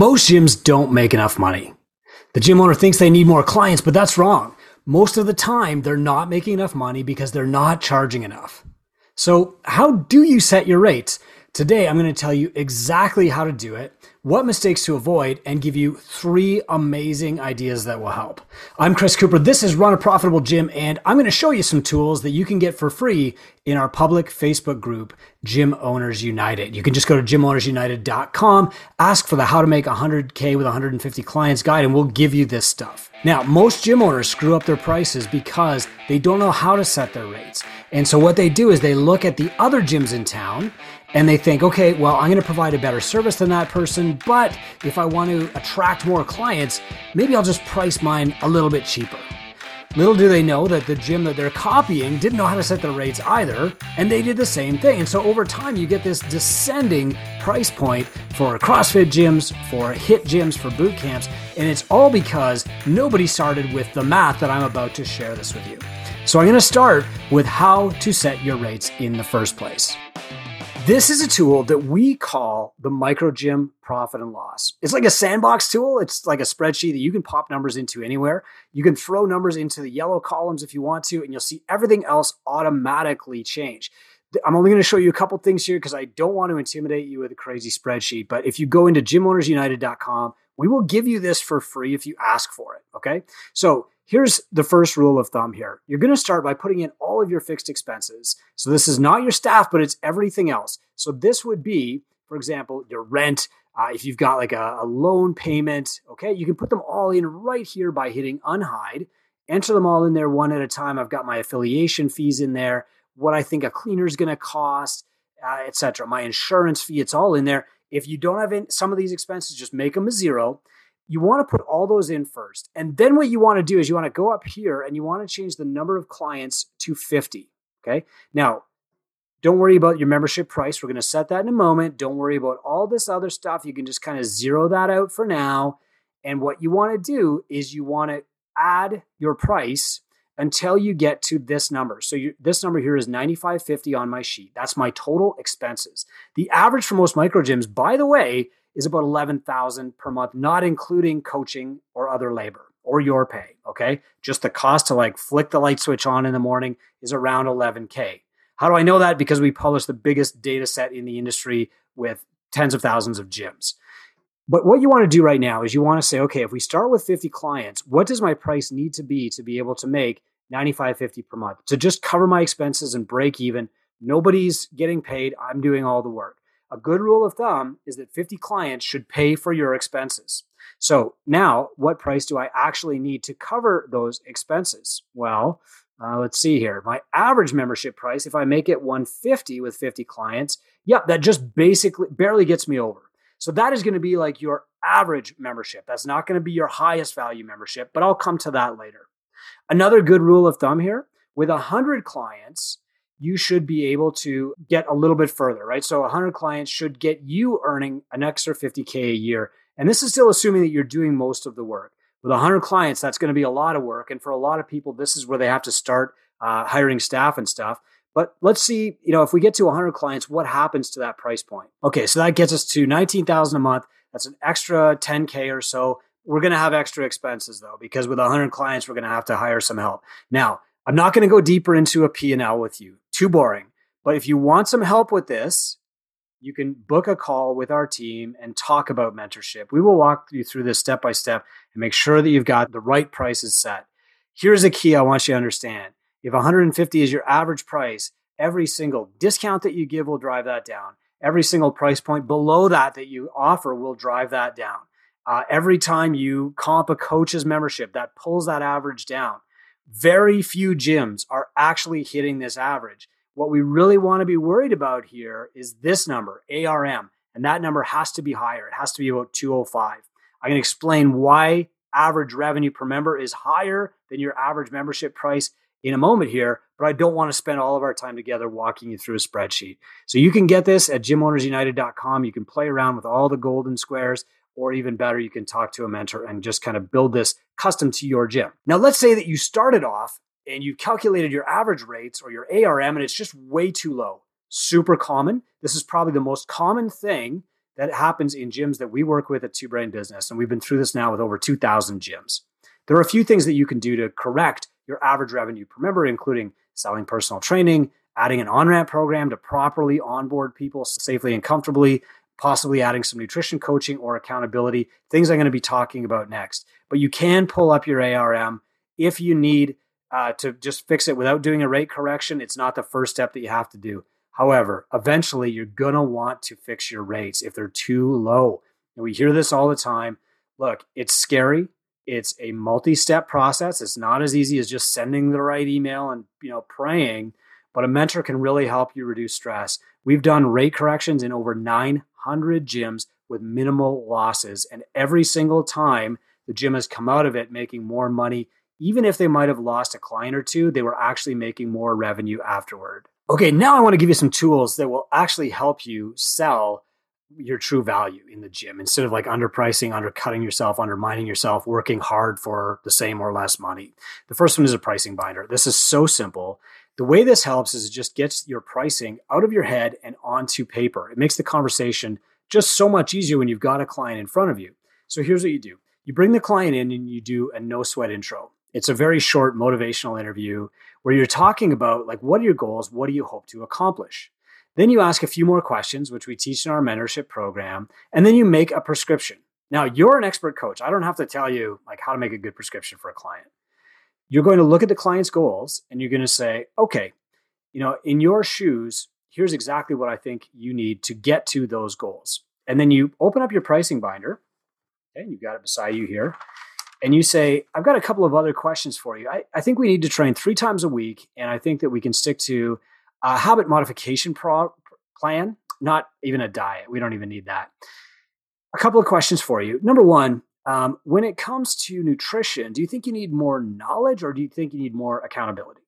Most gyms don't make enough money. The gym owner thinks they need more clients, but that's wrong. Most of the time, they're not making enough money because they're not charging enough. So how do you set your rates? Today, I'm going to tell you exactly how to do it, what mistakes to avoid, and give you 3 amazing ideas that will help. I'm Chris Cooper. This is Run a Profitable Gym, and I'm going to show you some tools that you can get for free in our public Facebook group, Gym Owners United. You can just go to gymowners.com, ask for the How to Make 100K with 150 Clients guide, and we'll give you this stuff. Now, most gym owners screw up their prices because they don't know how to set their rates. And so what they do is they look at the other gyms in town and they think, okay, well, I'm going to provide a better service than that person, but if I want to attract more clients, maybe I'll just price mine a little bit cheaper. Little do they know that the gym that they're copying didn't know how to set their rates either, and they did the same thing. And so over time, you get this descending price point for CrossFit gyms, for HIIT gyms, for boot camps, and it's all because nobody started with the math that I'm about to share this with you. So I'm going to start with how to set your rates in the first place. This is a tool that we call the micro gym profit and loss. It's like a sandbox tool. It's like a spreadsheet that you can pop numbers into anywhere. You can throw numbers into the yellow columns if you want to, and you'll see everything else automatically change. I'm only going to show you a couple things here because I don't want to intimidate you with a crazy spreadsheet. But if you go into gymowners.com, we will give you this for free if you ask for it. Okay. So here's the first rule of thumb here. You're going to start by putting in all of your fixed expenses. So this is not your staff, but it's everything else. So this would be, for example, your rent. If you've got like a loan payment, okay, you can put them all in right here by hitting unhide. Enter them all in there one at a time. I've got my affiliation fees in there, what I think a cleaner is going to cost, etc. My insurance fee, it's all in there. If you don't have some of these expenses, just make them a zero. You want to put all those in first. And then what you want to do is you want to go up here and you want to change the number of clients to 50. Okay. Now, don't worry about your membership price. We're going to set that in a moment. Don't worry about all this other stuff. You can just kind of zero that out for now. And what you want to do is you want to add your price until you get to this number. So this number here is $95.50 on my sheet. That's my total expenses. The average for most micro gyms, by the way, is about $11,000 per month, not including coaching or other labor or your pay, okay? Just the cost to like flick the light switch on in the morning is around $11K. How do I know that? Because we publish the biggest data set in the industry with tens of thousands of gyms. But what you want to do right now is you want to say, okay, if we start with 50 clients, what does my price need to be able to make $95.50 per month? To just cover my expenses and break even. Nobody's getting paid. I'm doing all the work. A good rule of thumb is that 50 clients should pay for your expenses. So now, what price do I actually need to cover those expenses? Well, let's see here. My average membership price, if I make it $150 with 50 clients, yep, that just basically barely gets me over. So that is going to be like your average membership. That's not going to be your highest value membership, but I'll come to that later. Another good rule of thumb here, with 100 clients, you should be able to get a little bit further, right? So 100 clients should get you earning an extra $50K a year. And this is still assuming that you're doing most of the work. With 100 clients, that's going to be a lot of work. And for a lot of people, this is where they have to start hiring staff and stuff. But let's see, if we get to 100 clients, what happens to that price point? Okay, so that gets us to $19,000 a month. That's an extra $10K or so. We're going to have extra expenses though, because with 100 clients, we're going to have to hire some help. Now, I'm not going to go deeper into a P&L with you. Too boring. But if you want some help with this, you can book a call with our team and talk about mentorship. We will walk you through this step by step and make sure that you've got the right prices set. Here's a key I want you to understand. If $150 is your average price, every single discount that you give will drive that down. Every single price point below that you offer will drive that down. Every time you comp a coach's membership, that pulls that average down. Very few gyms are actually hitting this average. What we really want to be worried about here is this number, ARM, and that number has to be higher. It has to be about 205. I can explain why average revenue per member is higher than your average membership price in a moment here, but I don't want to spend all of our time together walking you through a spreadsheet. So you can get this at gymowners.com. You can play around with all the golden squares. Or even better, you can talk to a mentor and just kind of build this custom to your gym. Now, let's say that you started off and you calculated your average rates or your ARM, and it's just way too low. Super common. This is probably the most common thing that happens in gyms that we work with at Two Brain Business. And we've been through this now with over 2,000 gyms. There are a few things that you can do to correct your average revenue per member, including selling personal training, adding an on-ramp program to properly onboard people safely and comfortably, possibly adding some nutrition coaching or accountability, things I'm going to be talking about next. But you can pull up your ARM if you need to just fix it without doing a rate correction. It's not the first step that you have to do. However, eventually you're going to want to fix your rates if they're too low. And we hear this all the time. Look, it's scary. It's a multi-step process. It's not as easy as just sending the right email and, praying, but a mentor can really help you reduce stress. We've done rate corrections in over 900 gyms with minimal losses. And every single time the gym has come out of it making more money, even if they might have lost a client or two, they were actually making more revenue afterward. Okay, now I want to give you some tools that will actually help you sell your true value in the gym instead of underpricing, undercutting yourself, undermining yourself, working hard for the same or less money. The first one is a pricing binder. This is so simple. The way this helps is it just gets your pricing out of your head and onto paper. It makes the conversation just so much easier when you've got a client in front of you. So here's what you do. You bring the client in and you do a no sweat intro. It's a very short motivational interview where you're talking about what are your goals? What do you hope to accomplish? Then you ask a few more questions, which we teach in our mentorship program, and then you make a prescription. Now, you're an expert coach. I don't have to tell you how to make a good prescription for a client. You're going to look at the client's goals and you're going to say, okay, in your shoes, here's exactly what I think you need to get to those goals. And then you open up your pricing binder, and you've got it beside you here. And you say, I've got a couple of other questions for you. I think we need to train 3 times a week. And I think that we can stick to a habit modification plan, not even a diet. We don't even need that. A couple of questions for you. Number one, when it comes to nutrition, do you think you need more knowledge or do you think you need more accountability?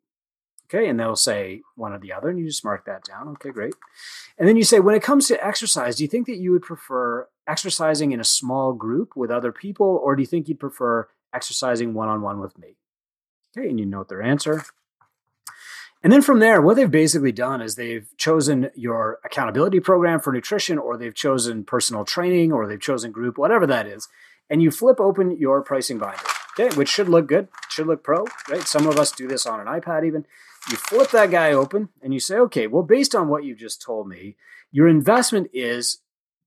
Okay. And they'll say one or the other, and you just mark that down. Okay, great. And then you say, when it comes to exercise, do you think that you would prefer exercising in a small group with other people, or do you think you'd prefer exercising one-on-one with me? Okay. And you note their answer. And then from there, what they've basically done is they've chosen your accountability program for nutrition, or they've chosen personal training, or they've chosen group, whatever that is. And you flip open your pricing binder, okay, which should look good, should look pro, right? Some of us do this on an iPad even. You flip that guy open and you say, okay, well, based on what you just told me, your investment is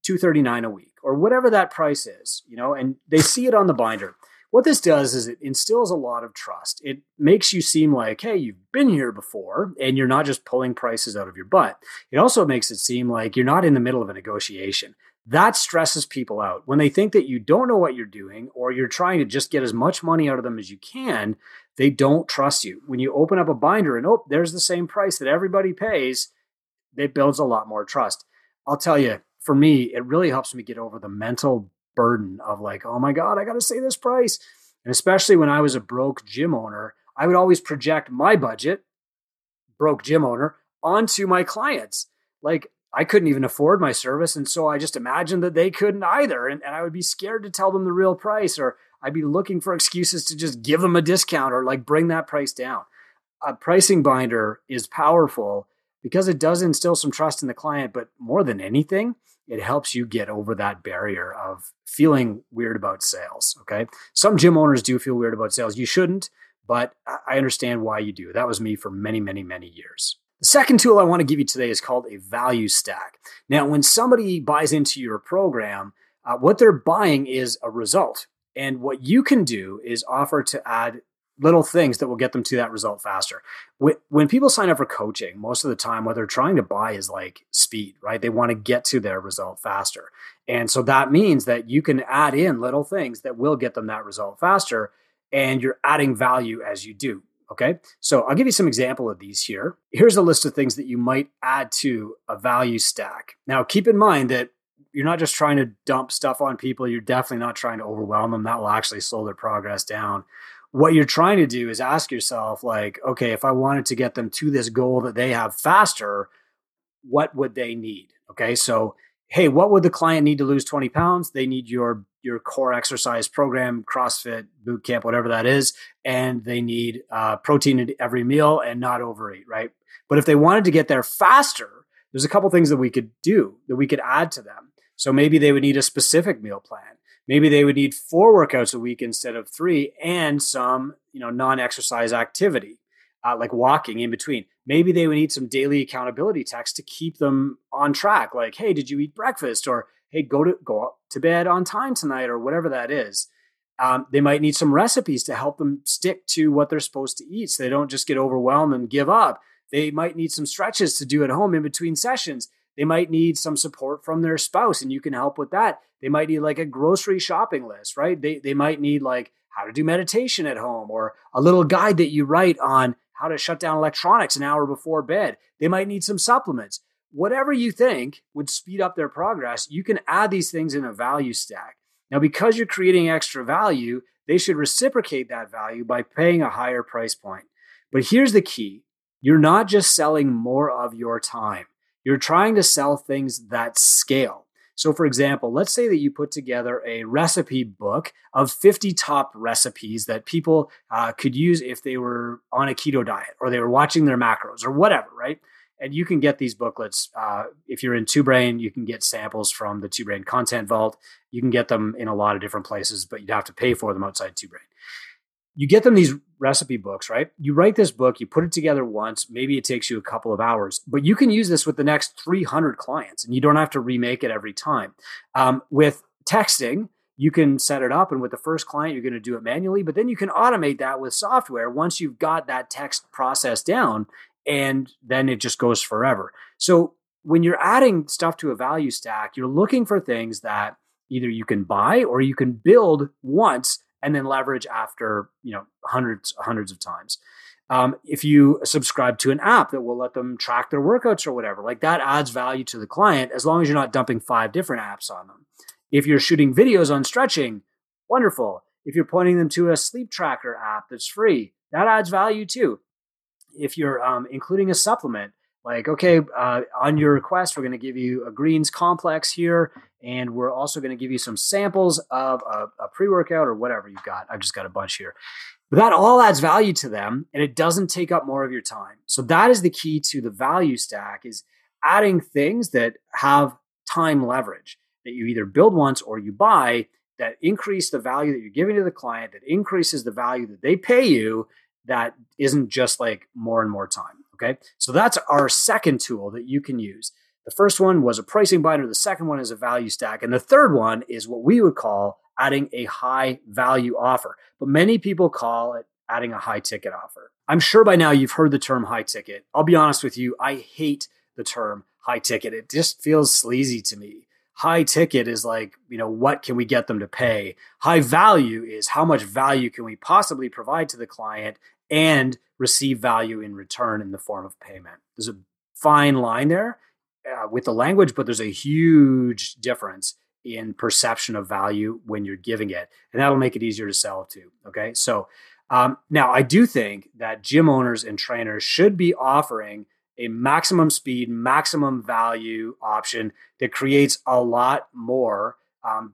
$239 a week or whatever that price is, and they see it on the binder. What this does is it instills a lot of trust. It makes you seem like, hey, you've been here before and you're not just pulling prices out of your butt. It also makes it seem like you're not in the middle of a negotiation. That stresses people out. When they think that you don't know what you're doing or you're trying to just get as much money out of them as you can, they don't trust you. When you open up a binder and, oh, there's the same price that everybody pays, it builds a lot more trust. I'll tell you, for me, it really helps me get over the mental burden of oh my God, I got to say this price. And especially when I was a broke gym owner, I would always project my budget, broke gym owner, onto my clients. I couldn't even afford my service. And so I just imagined that they couldn't either. And I would be scared to tell them the real price, or I'd be looking for excuses to just give them a discount or bring that price down. A pricing binder is powerful because it does instill some trust in the client, but more than anything, it helps you get over that barrier of feeling weird about sales. Okay. Some gym owners do feel weird about sales. You shouldn't, but I understand why you do. That was me for many, many, many years. The second tool I want to give you today is called a value stack. Now, when somebody buys into your program, what they're buying is a result. And what you can do is offer to add little things that will get them to that result faster. When people sign up for coaching, most of the time, what they're trying to buy is speed, right? They want to get to their result faster. And so that means that you can add in little things that will get them that result faster. And you're adding value as you do. Okay, so I'll give you some example of these here. Here's a list of things that you might add to a value stack. Now, keep in mind that you're not just trying to dump stuff on people. You're definitely not trying to overwhelm them. That will actually slow their progress down. What you're trying to do is ask yourself, okay, if I wanted to get them to this goal that they have faster, what would they need? Okay, so hey, what would the client need to lose 20 pounds? They need your core exercise program, CrossFit, boot camp, whatever that is. And they need protein at every meal and not overeat, right? But if they wanted to get there faster, there's a couple things that we could do that we could add to them. So maybe they would need a specific meal plan. Maybe they would need 4 workouts a week instead of 3 and some, non-exercise activity, like walking in between. Maybe they would need some daily accountability text to keep them on track. Like, hey, did you eat breakfast? Or, hey, go to bed on time tonight, or whatever that is. They might need some recipes to help them stick to what they're supposed to eat so they don't just get overwhelmed and give up. They might need some stretches to do at home in between sessions. They might need some support from their spouse, and you can help with that. They might need like a grocery shopping list, right? They might need like how to do meditation at home, or a little guide that you write on how to shut down electronics an hour before bed. They might need some supplements. Whatever you think would speed up their progress, you can add these things in a value stack. Now, because you're creating extra value, they should reciprocate that value by paying a higher price point. But here's the key. You're not just selling more of your time. You're trying to sell things that scale. So for example, let's say that you put together a recipe book of 50 top recipes that people could use if they were on a keto diet or they were watching their macros or whatever, right? And you can get these booklets. If you're in Two Brain, you can get samples from the Two Brain Content Vault. You can get them in a lot of different places, but you'd have to pay for them outside Two Brain. You get them these recipe books, right? You write this book, you put it together once, maybe it takes you a couple of hours, but you can use this with the next 300 clients and you don't have to remake it every time. With texting, you can set it up, and with the first client, you're going to do it manually, but then you can automate that with software once you've got that text process down, and then it just goes forever. So when you're adding stuff to a value stack, you're looking for things that either you can buy or you can build once and then leverage after, hundreds of times. If you subscribe to an app that will let them track their workouts or whatever, like that adds value to the client as long as you're not dumping 5 different apps on them. If you're shooting videos on stretching, wonderful. If you're pointing them to a sleep tracker app that's free, that adds value too. If you're including a supplement, like, okay, on your request, we're going to give you a greens complex here, and we're also going to give you some samples of a pre-workout or whatever you've got. I've just got a bunch here. But that all adds value to them, and it doesn't take up more of your time. So that is the key to the value stack, is adding things that have time leverage, that you either build once or you buy, that increase the value that you're giving to the client, that increases the value that they pay you, that isn't just like more and more time. Okay. So that's our second tool that you can use. The first one was a pricing binder. The second one is a value stack. And the third one is what we would call adding a high value offer. But many people call it adding a high ticket offer. I'm sure by now you've heard the term high ticket. I'll be honest with you. I hate the term high ticket. It just feels sleazy to me. High ticket is like, what can we get them to pay? High value is how much value can we possibly provide to the client and receive value in return in the form of payment. There's a fine line there with the language, but there's a huge difference in perception of value when you're giving it. And that'll make it easier to sell too. Okay. So now I do think that gym owners and trainers should be offering a maximum speed, maximum value option that creates a lot more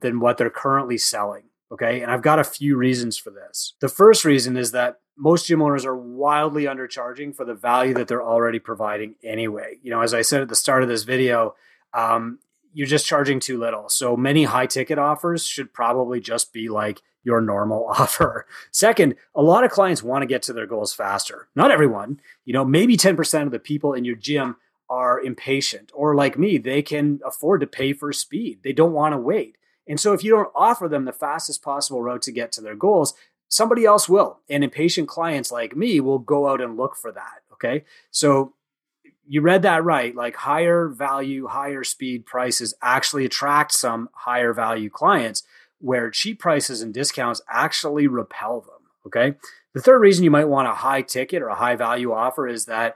than what they're currently selling. Okay. And I've got a few reasons for this. The first reason is that most gym owners are wildly undercharging for the value that they're already providing anyway. As I said at the start of this video, you're just charging too little. So many high ticket offers should probably just be like your normal offer. Second, a lot of clients want to get to their goals faster. Not everyone, maybe 10% of the people in your gym are impatient, or like me, they can afford to pay for speed. They don't want to wait. And so if you don't offer them the fastest possible road to get to their goals, somebody else will. And impatient clients like me will go out and look for that. Okay. So you read that right. Like higher value, higher speed prices actually attract some higher value clients, where cheap prices and discounts actually repel them. Okay. The third reason you might want a high ticket or a high value offer is that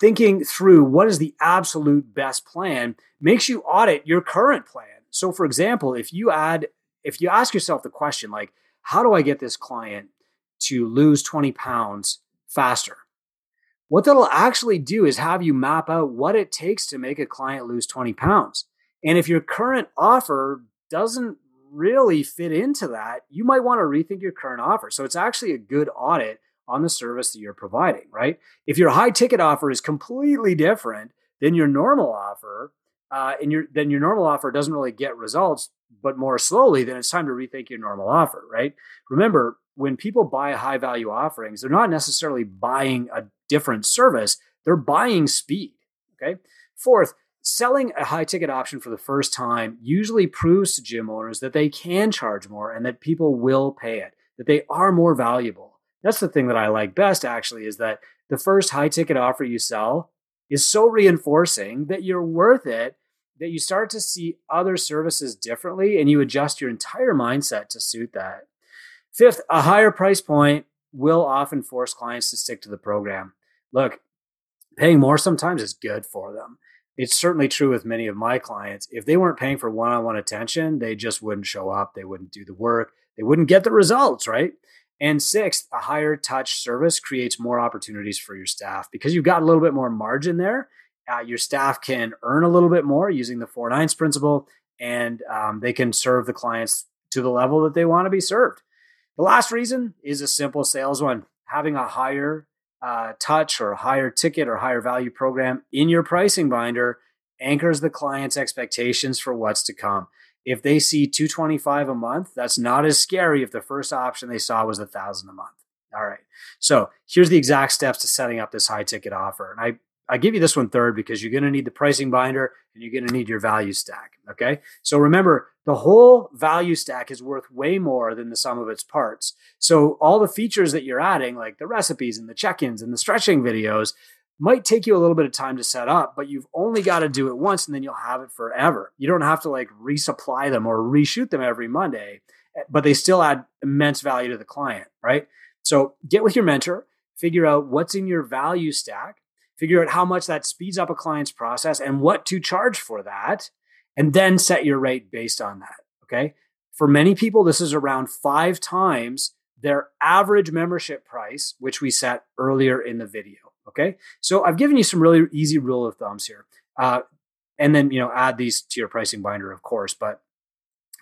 thinking through what is the absolute best plan makes you audit your current plan. So for example, if you ask yourself the question, like, how do I get this client to lose 20 pounds faster? What that'll actually do is have you map out what it takes to make a client lose 20 pounds. And if your current offer doesn't really fit into that, you might want to rethink your current offer. So it's actually a good audit on the service that you're providing, right? If your high ticket offer is completely different than your normal offer, and then your normal offer doesn't really get results, but more slowly, then it's time to rethink your normal offer, right? Remember, when people buy high value offerings, they're not necessarily buying a different service, they're buying speed, okay? Fourth, selling a high ticket option for the first time usually proves to gym owners that they can charge more and that people will pay it, that they are more valuable. That's the thing that I like best, actually, is that the first high ticket offer you sell is so reinforcing that you're worth it, that you start to see other services differently and you adjust your entire mindset to suit that. Fifth, a higher price point will often force clients to stick to the program. Look, paying more sometimes is good for them. It's certainly true with many of my clients. If they weren't paying for one-on-one attention, they just wouldn't show up. They wouldn't do the work. They wouldn't get the results, right? And sixth, a higher touch service creates more opportunities for your staff because you've got a little bit more margin there. Your staff can earn a little bit more using the 4/9 principle, and they can serve the clients to the level that they want to be served. The last reason is a simple sales one. Having a higher touch or higher ticket or higher value program in your pricing binder anchors the client's expectations for what's to come. If they see $225 a month, that's not as scary if the first option they saw was $1,000 a month. All right. So here's the exact steps to setting up this high ticket offer. And I give you this one third because you're going to need the pricing binder and you're going to need your value stack. Okay. So remember, the whole value stack is worth way more than the sum of its parts. So all the features that you're adding, like the recipes and the check-ins and the stretching videos, might take you a little bit of time to set up, but you've only got to do it once and then you'll have it forever. You don't have to resupply them or reshoot them every Monday, but they still add immense value to the client, right? So get with your mentor, figure out what's in your value stack, figure out how much that speeds up a client's process and what to charge for that, and then set your rate based on that, okay? For many people, this is around 5 times their average membership price, which we set earlier in the video, okay? So I've given you some really easy rule of thumbs here. And then, add these to your pricing binder, of course, but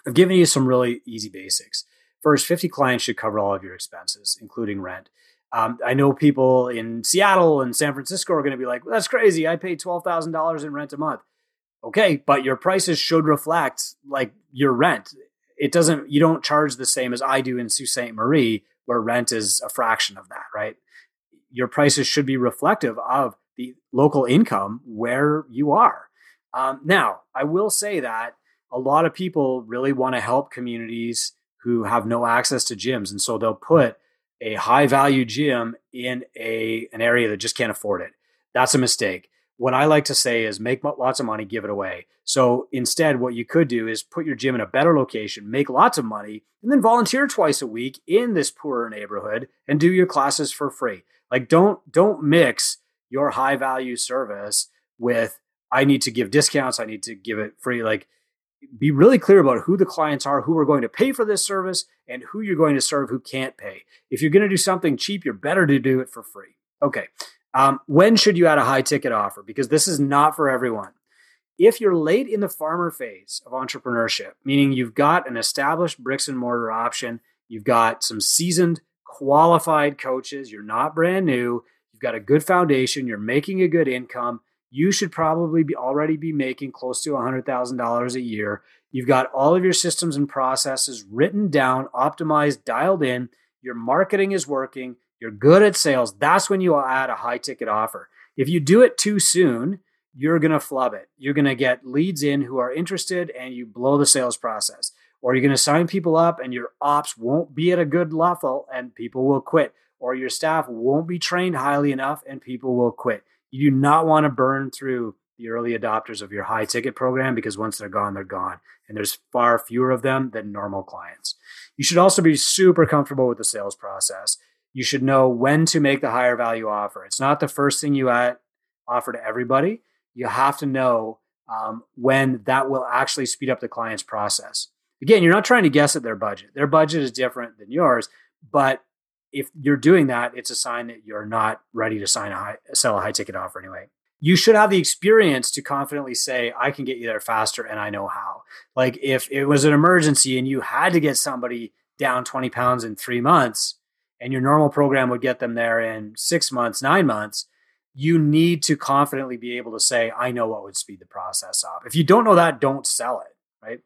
I've given you some really easy basics. First, 50 clients should cover all of your expenses, including rent. I know people in Seattle and San Francisco are going to be like, well, that's crazy. I pay $12,000 in rent a month. Okay, but your prices should reflect your rent. You don't charge the same as I do in Sault Ste. Marie, where rent is a fraction of that, right? Your prices should be reflective of the local income where you are. Now, I will say that a lot of people really want to help communities who have no access to gyms. And so they'll put a high value gym in an area that just can't afford it. That's a mistake. What I like to say is make lots of money, give it away. So instead, what you could do is put your gym in a better location, make lots of money, and then volunteer twice a week in this poorer neighborhood and do your classes for free. Don't mix your high value service with, I need to give discounts, I need to give it free. Be really clear about who the clients are, who are going to pay for this service, and who you're going to serve who can't pay. If you're going to do something cheap, you're better to do it for free. Okay. When should you add a high ticket offer? Because this is not for everyone. If you're late in the farmer phase of entrepreneurship, meaning you've got an established bricks and mortar option, you've got some seasoned, qualified coaches, you're not brand new, you've got a good foundation, you're making a good income, you should probably already be making close to $100,000 a year. You've got all of your systems and processes written down, optimized, dialed in. Your marketing is working. You're good at sales. That's when you will add a high ticket offer. If you do it too soon, you're going to flub it. You're going to get leads in who are interested and you blow the sales process. Or you're going to sign people up and your ops won't be at a good level and people will quit. Or your staff won't be trained highly enough and people will quit. You do not want to burn through the early adopters of your high ticket program because once they're gone. And there's far fewer of them than normal clients. You should also be super comfortable with the sales process. You should know when to make the higher value offer. It's not the first thing you offer to everybody. You have to know when that will actually speed up the client's process. Again, you're not trying to guess at their budget. Their budget is different than yours, but if you're doing that, it's a sign that you're not ready to sell a high ticket offer anyway. You should have the experience to confidently say, I can get you there faster and I know how. If it was an emergency and you had to get somebody down 20 pounds in 3 months and your normal program would get them there in 6 months, 9 months, you need to confidently be able to say, I know what would speed the process up. If you don't know that, don't sell it, right?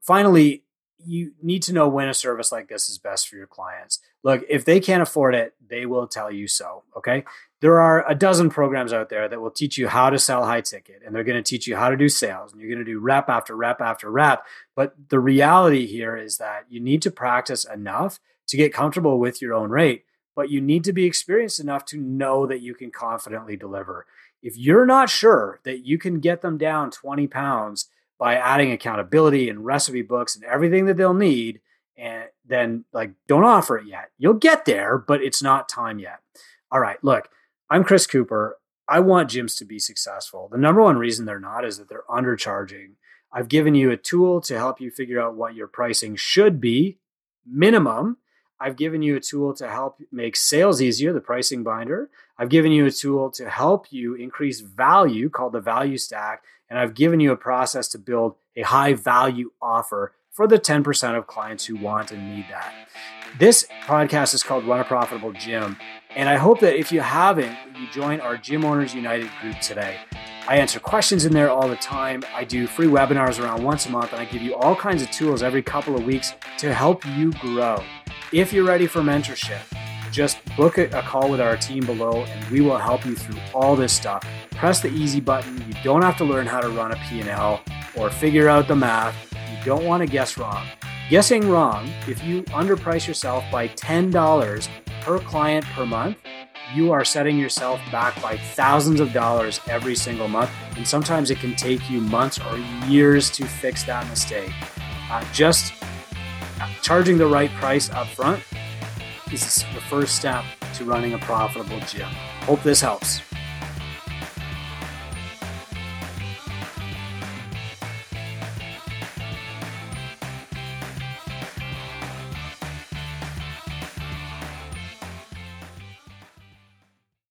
Finally, you need to know when a service like this is best for your clients. Look, if they can't afford it, they will tell you so, okay? There are a dozen programs out there that will teach you how to sell high ticket, and they're going to teach you how to do sales, and you're going to do rep after rep after rep. But the reality here is that you need to practice enough to get comfortable with your own rate, but you need to be experienced enough to know that you can confidently deliver. If you're not sure that you can get them down 20 pounds by adding accountability and recipe books and everything that they'll need, and then don't offer it yet. You'll get there, but it's not time yet. All right, look, I'm Chris Cooper. I want gyms to be successful. The number one reason they're not is that they're undercharging. I've given you a tool to help you figure out what your pricing should be, minimum. I've given you a tool to help make sales easier, the pricing binder. I've given you a tool to help you increase value called the value stack. And I've given you a process to build a high value offer for the 10% of clients who want and need that. This podcast is called Run a Profitable Gym. And I hope that if you haven't, you join our Gym Owners United group today. I answer questions in there all the time. I do free webinars around once a month, and I give you all kinds of tools every couple of weeks to help you grow. If you're ready for mentorship, just book a call with our team below and we will help you through all this stuff. Press the easy button. You don't have to learn how to run a P&L or figure out the math. You don't want to guess wrong. Guessing wrong, if you underprice yourself by $10 per client per month, you are setting yourself back by thousands of dollars every single month. And sometimes it can take you months or years to fix that mistake. Just charging the right price up front is the first step to running a profitable gym. Hope this helps.